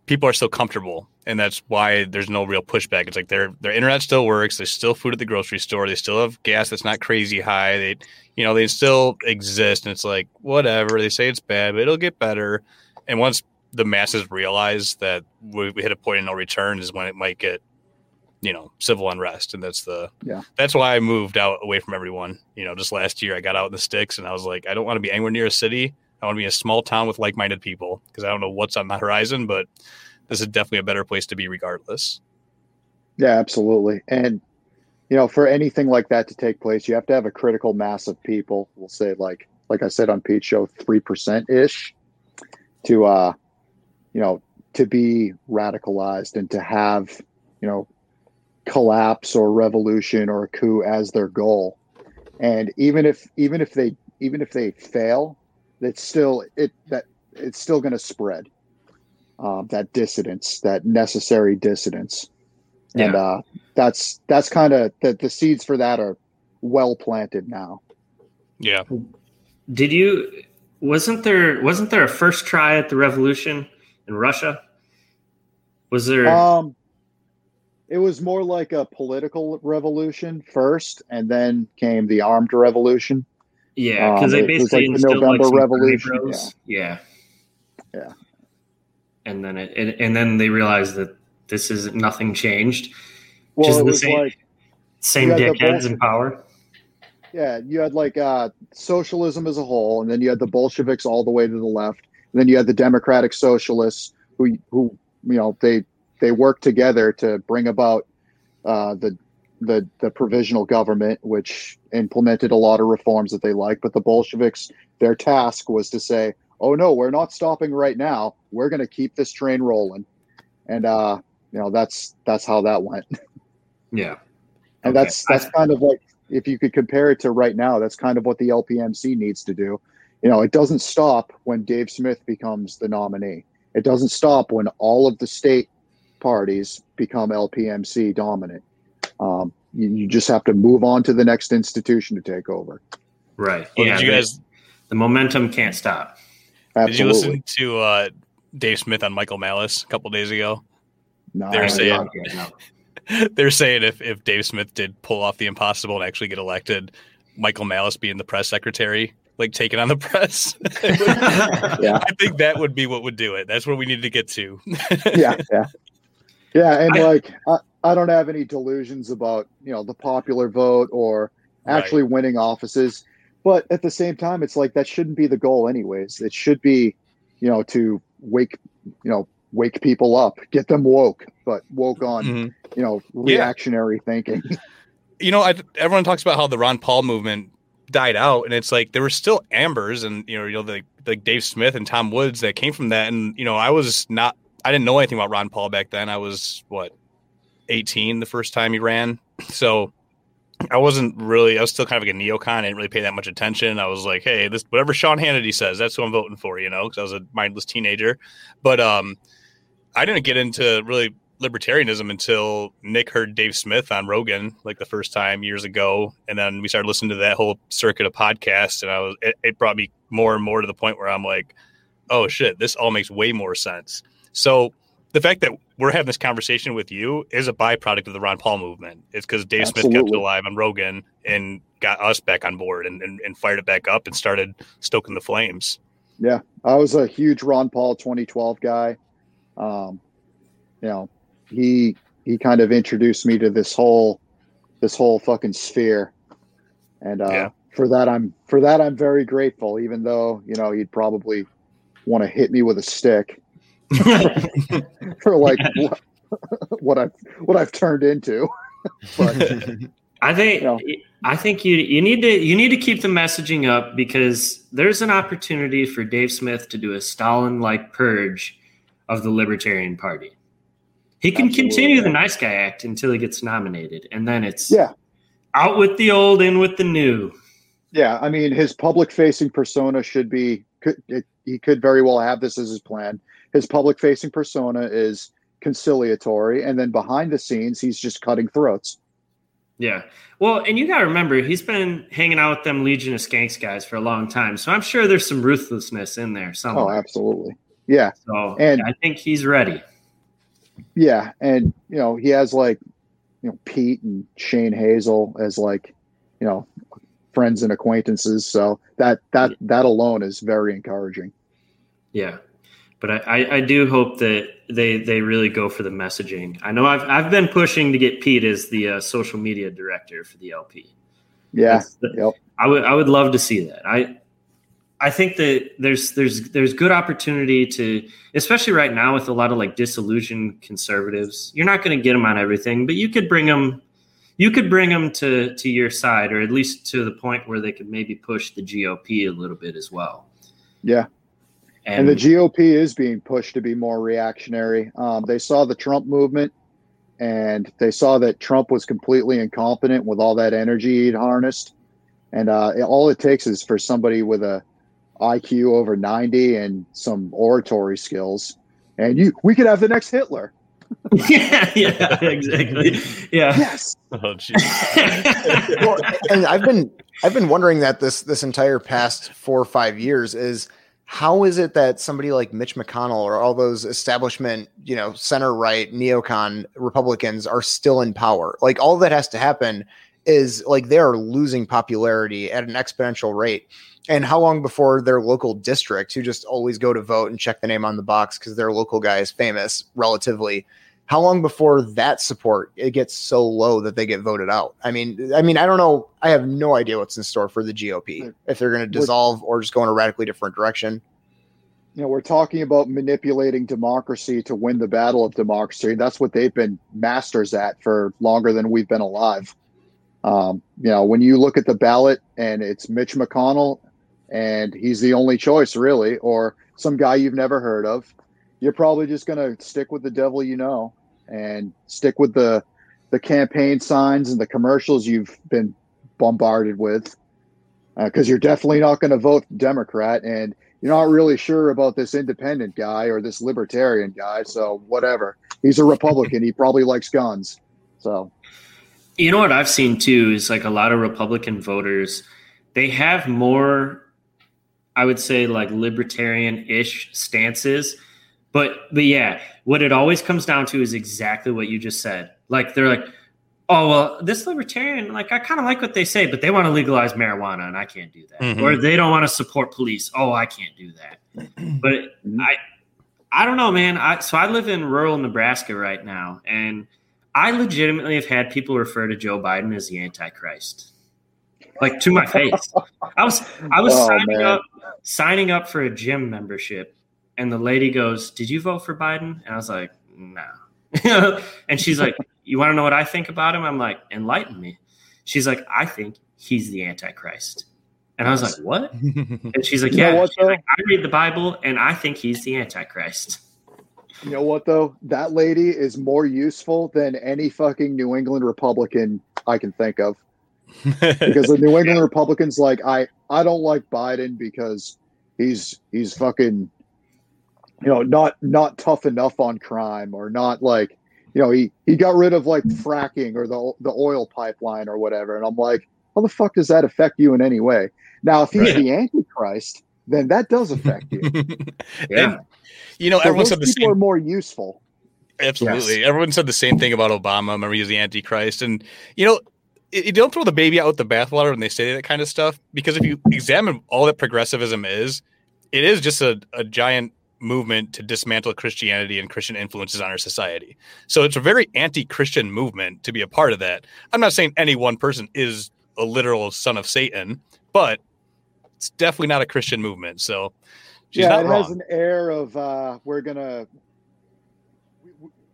people are so comfortable. And that's why there's no real pushback. It's like their their internet still works. There's still food at the grocery store. They still have gas that's not crazy high. They, you know, they still exist. And it's like whatever they say, it's bad, but it'll get better. And once the masses realize that we, we hit a point of no return, is when it might get, you know, civil unrest. And that's the yeah. That's why I moved out away from everyone. You know, just last year I got out in the sticks and I was like, I don't want to be anywhere near a city. I want to be in a small town with like-minded people because I don't know what's on the horizon, but this is definitely a better place to be regardless. Yeah, absolutely. And, you know, for anything like that to take place, you have to have a critical mass of people. We'll say, like, like I said on Pete's show, three percent ish to, uh, you know, to be radicalized and to have, you know, collapse or revolution or a coup as their goal. And even if, even if they, even if they fail, that's still it, that it's still going to spread, um, that dissidence, that necessary dissidence. Yeah. And, uh, that's, that's kind of the, the seeds for that are well planted now. Yeah. Did you, wasn't there, wasn't there a first try at the revolution in Russia? Was there, um, it was more like a political revolution first, and then came the armed revolution. Yeah, because um, they basically like instilled the November like revolution. Yeah. yeah, yeah. And then it, and, and then they realized that this is nothing changed. Well, just it the was same, like same dickheads in power. Yeah, you had like uh, socialism as a whole, and then you had the Bolsheviks all the way to the left, and then you had the democratic socialists who who you know they. They worked together to bring about uh, the, the the provisional government, which implemented a lot of reforms that they liked. But the Bolsheviks, their task was to say, oh, no, we're not stopping right now. We're going to keep this train rolling. And, uh, you know, that's that's how that went. Yeah. And okay. that's that's kind of like, if you could compare it to right now, that's kind of what the L P M C needs to do. You know, it doesn't stop when Dave Smith becomes the nominee. It doesn't stop when all of the state parties become L P M C dominant. Um, you, you just have to move on to the next institution to take over. Right. Well, yeah. Did you guys, the momentum can't stop. Absolutely. Did you listen to uh, Dave Smith on Michael Malice a couple days ago? No, they're saying not, no. they're saying if, if Dave Smith did pull off the impossible and actually get elected, Michael Malice being the press secretary, like taking on the press. Yeah. I think that would be what would do it. That's where we need to get to. yeah. Yeah. Yeah, and I, like I, I don't have any delusions about, you know, the popular vote or actually right. winning offices, but at the same time, it's like that shouldn't be the goal, anyways. It should be, you know, to wake, you know, wake people up, get them woke, but woke on, mm-hmm. you know, reactionary yeah. thinking. You know, I, everyone talks about how the Ron Paul movement died out, and it's like there were still ambers, and you know, you know, like like Dave Smith and Tom Woods that came from that, and you know, I was not. I didn't know anything about Ron Paul back then. I was, what, eighteen the first time he ran. So I wasn't really, I was still kind of like a neocon. I didn't really pay that much attention. I was like, hey, this whatever Sean Hannity says, that's who I'm voting for, you know, because I was a mindless teenager. But um, I didn't get into really libertarianism until Nick heard Dave Smith on Rogan, like the first time years ago. And then we started listening to that whole circuit of podcasts. And I was, it, it brought me more and more to the point where I'm like, oh, shit, this all makes way more sense. So the fact that we're having this conversation with you is a byproduct of the Ron Paul movement. It's because Dave Absolutely. Smith kept it alive on Rogan and got us back on board and, and, and fired it back up and started stoking the flames. Yeah. I was a huge Ron Paul twenty twelve guy. Um, you know, he, he kind of introduced me to this whole, this whole fucking sphere. And uh, yeah. for that, I'm, for that, I'm very grateful, even though, you know, he'd probably want to hit me with a stick. for like what, what I've what I've turned into. But, I think you know. I think you you need to you need to keep the messaging up because there's an opportunity for Dave Smith to do a Stalin-like purge of the Libertarian Party. He can Absolutely, continue yeah. the Nice Guy Act until he gets nominated, and then it's yeah. out with the old, in with the new. Yeah, I mean his public-facing persona should be could it, he could very well have this as his plan. His public-facing persona is conciliatory, and then behind the scenes, he's just cutting throats. Yeah. Well, and you got to remember, he's been hanging out with them Legion of Skanks guys for a long time, so I'm sure there's some ruthlessness in there somewhere. Oh, absolutely. Yeah. So and, I think he's ready. Yeah, and, you know, he has, like, you know, Pete and Shane Hazel as, like, you know, friends and acquaintances, so that that, that alone is very encouraging. Yeah. But I, I do hope that they they really go for the messaging. I know I've I've been pushing to get Pete as the uh, social media director for the L P. Yeah, the, yep. I would I would love to see that. I I think that there's there's there's good opportunity to, especially right now with a lot of like disillusioned conservatives. You're not going to get them on everything, but you could bring them, you could bring them to to your side, or at least to the point where they could maybe push the G O P a little bit as well. Yeah, and, and the G O P is being pushed to be more reactionary. Um, they saw the Trump movement, and they saw that Trump was completely incompetent with all that energy he'd harnessed, and uh, all it takes is for somebody with a I Q over ninety and some oratory skills, and you we could have the next Hitler. yeah, yeah, exactly. Yeah. Yes. Oh, geez. Well, and I've been I've been wondering that this this entire past four or five years is, how is it that somebody like Mitch McConnell or all those establishment, you know, center right neocon Republicans are still in power? Like, all that has to happen is like they are losing popularity at an exponential rate. And how long before their local district, who just always go to vote and check the name on the box because their local guy is famous, relatively, how long before that support it gets so low that they get voted out? I mean, I mean, I don't know. I have no idea what's in store for the G O P, if they're going to dissolve or just go in a radically different direction. You know, we're talking about manipulating democracy to win the battle of democracy. That's what they've been masters at for longer than we've been alive. Um, you know, when you look at the ballot and it's Mitch McConnell, and he's the only choice, really, or some guy you've never heard of, you're probably just going to stick with the devil you know and stick with the the campaign signs and the commercials you've been bombarded with, because uh, you're definitely not going to vote Democrat, and you're not really sure about this independent guy or this libertarian guy, so whatever. He's a Republican. He probably likes guns. So, you know what I've seen, too, is like a lot of Republican voters, they have more, I would say, like libertarian-ish stances. But but yeah, what it always comes down to is exactly what you just said. Like, they're like, oh, well, this libertarian, like, I kind of like what they say, but they want to legalize marijuana, and I can't do that. Mm-hmm. Or they don't want to support police. Oh, I can't do that. But mm-hmm. I I don't know, man. I, so I live in rural Nebraska right now, and I legitimately have had people refer to Joe Biden as the Antichrist. Like, to my face. I was I was oh, signing man. up signing up for a gym membership, and the lady goes, "Did you vote for Biden?" And I was like, "No." And she's like, "You want to know what I think about him?" I'm like, "Enlighten me." She's like, "I think he's the Antichrist." And I was like, "What?" And she's like, "Yeah." You know what, she's like, "I read the Bible, and I think he's the Antichrist." You know what, though? That lady is more useful than any fucking New England Republican I can think of. Because the New England Republicans, like, I, I don't like Biden because he's he's fucking, you know, not not tough enough on crime, or not, like, you know, he, he got rid of like fracking or the the oil pipeline or whatever. And I'm like, how the fuck does that affect you in any way? Now, if he's right. the Antichrist, then that does affect you. Yeah. And, you know, so everyone said the same. People are more useful. Absolutely. Yes. Everyone said the same thing about Obama. Remember, he's the Antichrist. And, you know, you don't throw the baby out with the bathwater when they say that kind of stuff, because if you examine all that progressivism is, it is just a, a giant movement to dismantle Christianity and Christian influences on our society. So it's a very anti-Christian movement to be a part of that. I'm not saying any one person is a literal son of Satan, but it's definitely not a Christian movement. So she's yeah, not it wrong. Has an air of uh, we're going to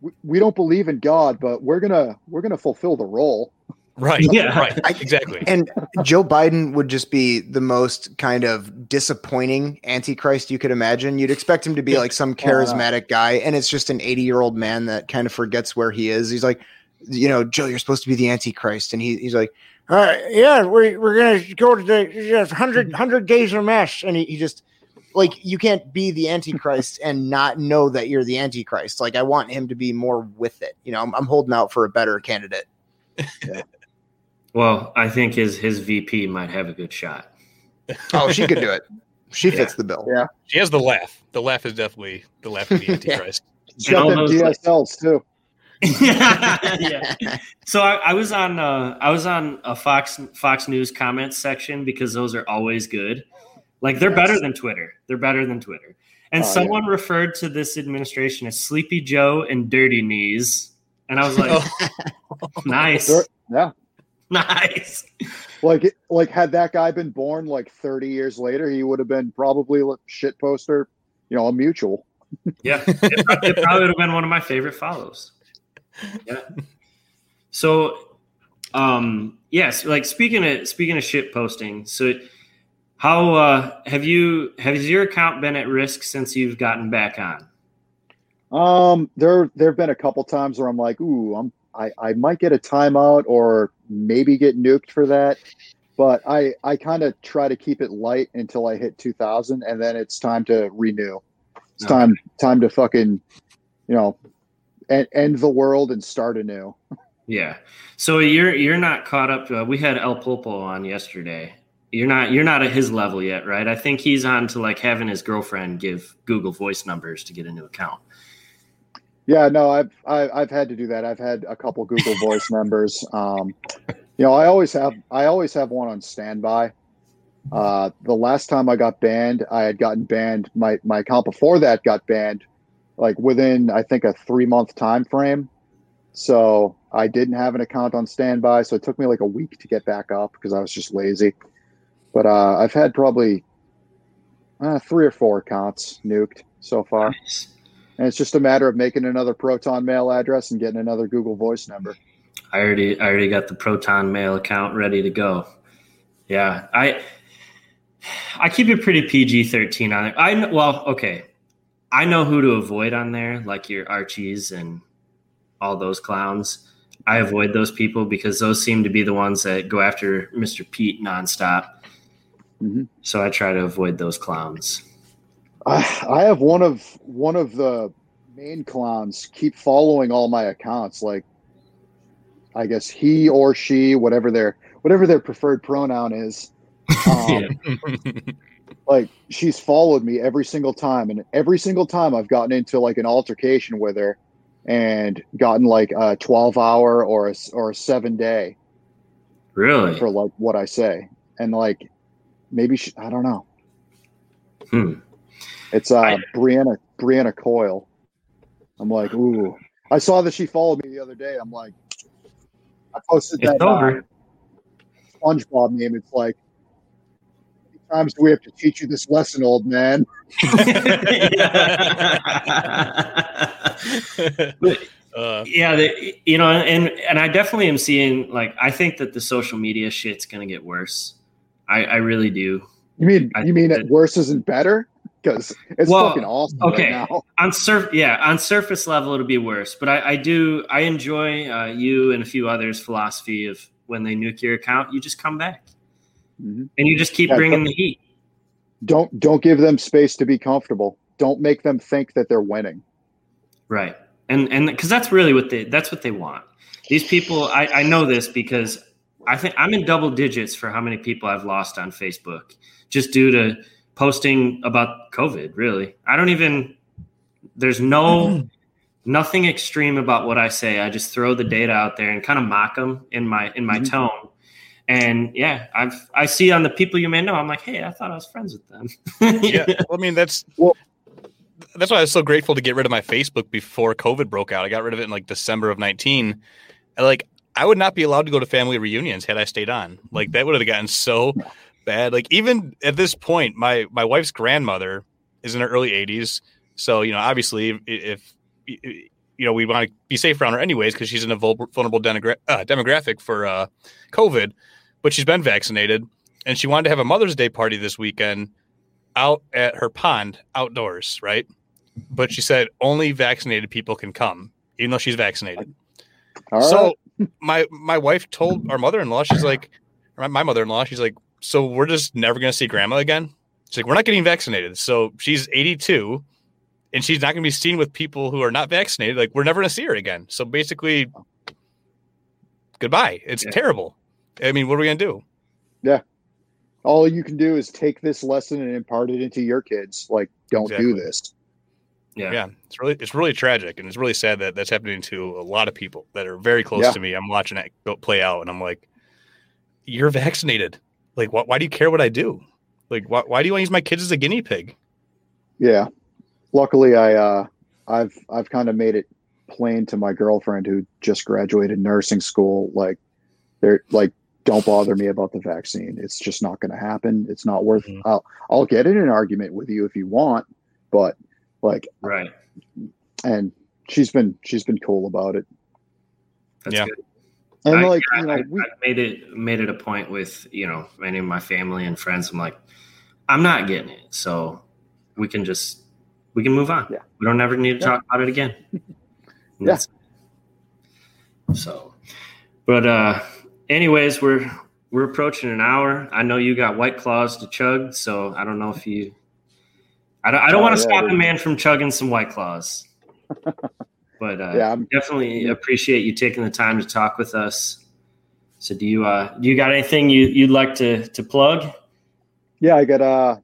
we, we don't believe in God, but we're going to we're going to fulfill the role. Right. Yeah. Right. I, exactly. And Joe Biden would just be the most kind of disappointing Antichrist you could imagine. You'd expect him to be like some charismatic guy, and it's just an eighty-year-old man that kind of forgets where he is. He's like, you know, Joe, you're supposed to be the Antichrist, and he, he's like, all right, yeah, we're we're gonna go to the hundred hundred days of mass, and he, he just like, you can't be the Antichrist and not know that you're the Antichrist. Like, I want him to be more with it. You know, I'm, I'm holding out for a better candidate. Yeah. Well, I think his his V P might have a good shot. Oh, she could do it. She fits yeah. the bill. Yeah, she has the laugh. The laugh is definitely the laugh of the Antichrist. She's got them D S Ls too. yeah. So I, I was on uh, I was on a Fox Fox News comments section, because those are always good. Like, they're yes. better than Twitter. They're better than Twitter. And oh, someone yeah. referred to this administration as Sleepy Joe and Dirty Knees, and I was like, oh. nice. Sure. Yeah. Nice. Like, like had that guy been born like thirty years later, he would have been probably a shit poster, you know, a mutual. Yeah, it, it probably would have been one of my favorite follows. Yeah. So, um, yes, like speaking of speaking of shit posting. So, how uh, have you? Has your account been at risk since you've gotten back on? Um, there there have been a couple times where I'm like, ooh, I'm I, I might get a timeout or maybe get nuked for that. But I, I kind of try to keep it light until I hit two thousand, and then it's time to renew. It's okay. time time to fucking, you know, end, end the world and start anew. Yeah. So you're you're not caught up. Uh, we had El Popo on yesterday. You're not you're not at his level yet, right? I think he's on to like having his girlfriend give Google Voice numbers to get a new account. Yeah, no, I've I, I've had to do that. I've had a couple Google Voice numbers. Um, you know, I always have I always have one on standby. Uh, the last time I got banned, I had gotten banned. My my account before that got banned, like within I think a three month time frame. So I didn't have an account on standby. So it took me like a week to get back up because I was just lazy. But uh, I've had probably uh, three or four accounts nuked so far. Nice. And it's just a matter of making another Proton Mail address and getting another Google Voice number. I already I already got the Proton Mail account ready to go. Yeah, I I keep it pretty P G thirteen on there. I well, okay, I know who to avoid on there, like your Archies and all those clowns. I avoid those people because those seem to be the ones that go after Mister Pete nonstop. Mm-hmm. So I try to avoid those clowns. I, I have one of one of the main clowns keep following all my accounts. Like, I guess he or she, whatever their whatever their preferred pronoun is. Um, like she's followed me every single time, and every single time I've gotten into like an altercation with her, and gotten like a twelve hour or a, or a seven day. Really? For like what I say. And like, maybe she, I don't know. Hmm. It's uh, I, Brianna Brianna Coyle. I'm like, ooh. I saw that she followed me the other day. I'm like, I posted that uh, SpongeBob meme. It's like, how many times do we have to teach you this lesson, old man? But, uh, yeah, they, you know, and and I definitely am seeing, like, I think that the social media shit's going to get worse. I, I really do. You mean I, you mean that, it worse isn't better? Because it's well, fucking awesome. Okay, right now. on surf, yeah, on surface level it'll be worse. But I, I do, I enjoy uh, you and a few others' philosophy of when they nuke your account, you just come back, mm-hmm. and you just keep yeah, bringing the heat. Don't don't give them space to be comfortable. Don't make them think that they're winning. Right, and and because that's really what they that's what they want. These people, I, I know this because I think I'm in double digits for how many people I've lost on Facebook just due to posting about COVID, really. I don't even, there's no, mm-hmm. nothing extreme about what I say. I just throw the data out there and kind of mock them in my, in my mm-hmm. tone. And yeah, I've, I see on the people you may know, I'm like, hey, I thought I was friends with them. Yeah. Well, I mean, that's, well, that's why I was so grateful to get rid of my Facebook before COVID broke out. I got rid of it in like December of nineteen. And like, I would not be allowed to go to family reunions had I stayed on. Like that would have gotten so bad. Like even at this point, my my wife's grandmother is in her early eighties, so you know, obviously, if, if you know, we want to be safe around her anyways because she's in a vulnerable demogra- uh, demographic for uh, COVID, but she's been vaccinated, and she wanted to have a Mother's Day party this weekend out at her pond outdoors, right? But she said only vaccinated people can come, even though she's vaccinated. All right. So my my wife told our mother-in-law, she's like, or my mother-in-law, she's like, so we're just never going to see grandma again. She's like, we're not getting vaccinated. So she's eighty-two and she's not going to be seen with people who are not vaccinated. Like we're never going to see her again. So basically goodbye. It's yeah. terrible. I mean, what are we going to do? Yeah. All you can do is take this lesson and impart it into your kids. Like don't exactly. do this. Yeah. Yeah. It's really, it's really tragic. And it's really sad that that's happening to a lot of people that are very close yeah. to me. I'm watching that go play out and I'm like, you're vaccinated. Like, why, why do you care what I do? Like, why, why do you want to use my kids as a guinea pig? Yeah. Luckily, I, uh, I've I've kind of made it plain to my girlfriend who just graduated nursing school. Like, they're like Don't bother me about the vaccine. It's just not going to happen. It's not worth mm-hmm. I'll, I'll get in an argument with you if you want, but like, right. And she's been, she's been cool about it. That's yeah. Good. And I, like, I, you know, I, we, I made it, made it a point with, you know, many of my family and friends. I'm like, I'm not getting it. So we can just, we can move on. Yeah. We don't ever need to yeah. talk about it again. yeah. So, but, uh, anyways, we're we're approaching an hour. I know you got White Claws to chug, so I don't know if you. I don't. I don't oh, want to yeah, stop a man from chugging some White Claws. But uh, yeah, I'm, definitely yeah. appreciate you taking the time to talk with us. So, do you uh, do you got anything you you'd like to to plug? Yeah, I got uh,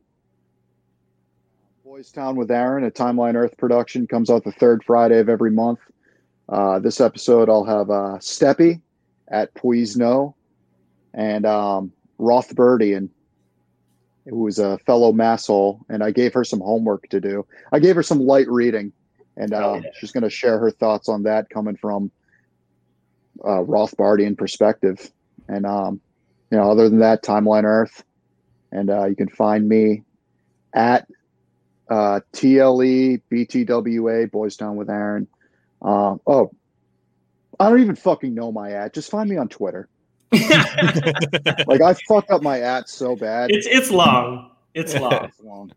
Boys Town with Aaron, a Timeline Earth production, comes out the third Friday of every month. Uh, this episode, I'll have uh, Steppy at Poisno, and um, Rothberdian, who was a fellow masshole, and I gave her some homework to do. I gave her some light reading, and uh, oh, yeah. she's going to share her thoughts on that coming from a uh, Rothbardian perspective. And, um, you know, other than that, Timeline Earth, and uh, you can find me at uh, T L E B T W A, Boys Town with Aaron. Uh, oh, I don't even fucking know my ad. Just find me on Twitter. Like, I fuck up my ad so bad. It's it's long. It's long. It's long.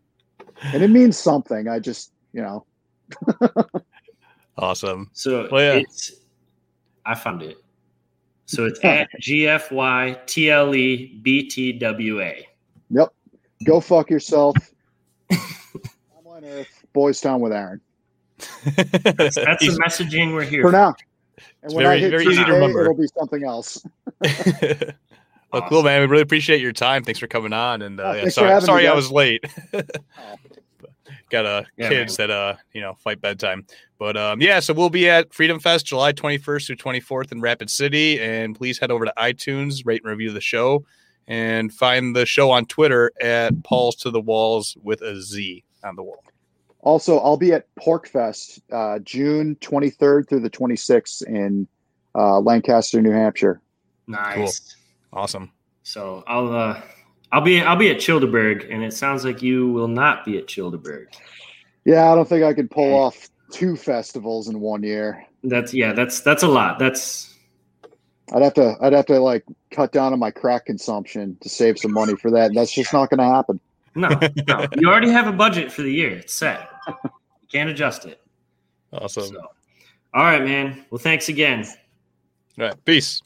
And it means something. I just, you know. Awesome. So well, yeah. it's, I found it. So it's at G F Y T L E B T W A. Yep. Go fuck yourself. I'm on Earth. Boys Town with Aaron. That's, that's the messaging we're here for. For now. And it's when very, I hit very easy to remember. It'll be something else. Awesome. Well, cool, man. We really appreciate your time. Thanks for coming on. And uh, oh, yeah, sorry, sorry I was late. Got uh, yeah, kids man. that uh, you know, fight bedtime. But um, yeah, so we'll be at Freedom Fest July twenty-first through twenty-fourth in Rapid City. And please head over to iTunes, rate and review the show, and find the show on Twitter at Paul's to the Walls with a Z on the wall. Also, I'll be at Porkfest uh, June twenty-third through the twenty-sixth in uh, Lancaster, New Hampshire. Nice, cool. Awesome. So I'll uh, I'll be I'll be at Childeberg, and it sounds like you will not be at Childeberg. Yeah, I don't think I could pull off two festivals in one year. That's yeah, that's that's a lot. That's I'd have to I'd have to like cut down on my crack consumption to save some money for that. That's just not going to happen. No, no. You already have a budget for the year. It's set. You can't adjust it. Awesome. So, all right, man. Well, thanks again. All right. Peace.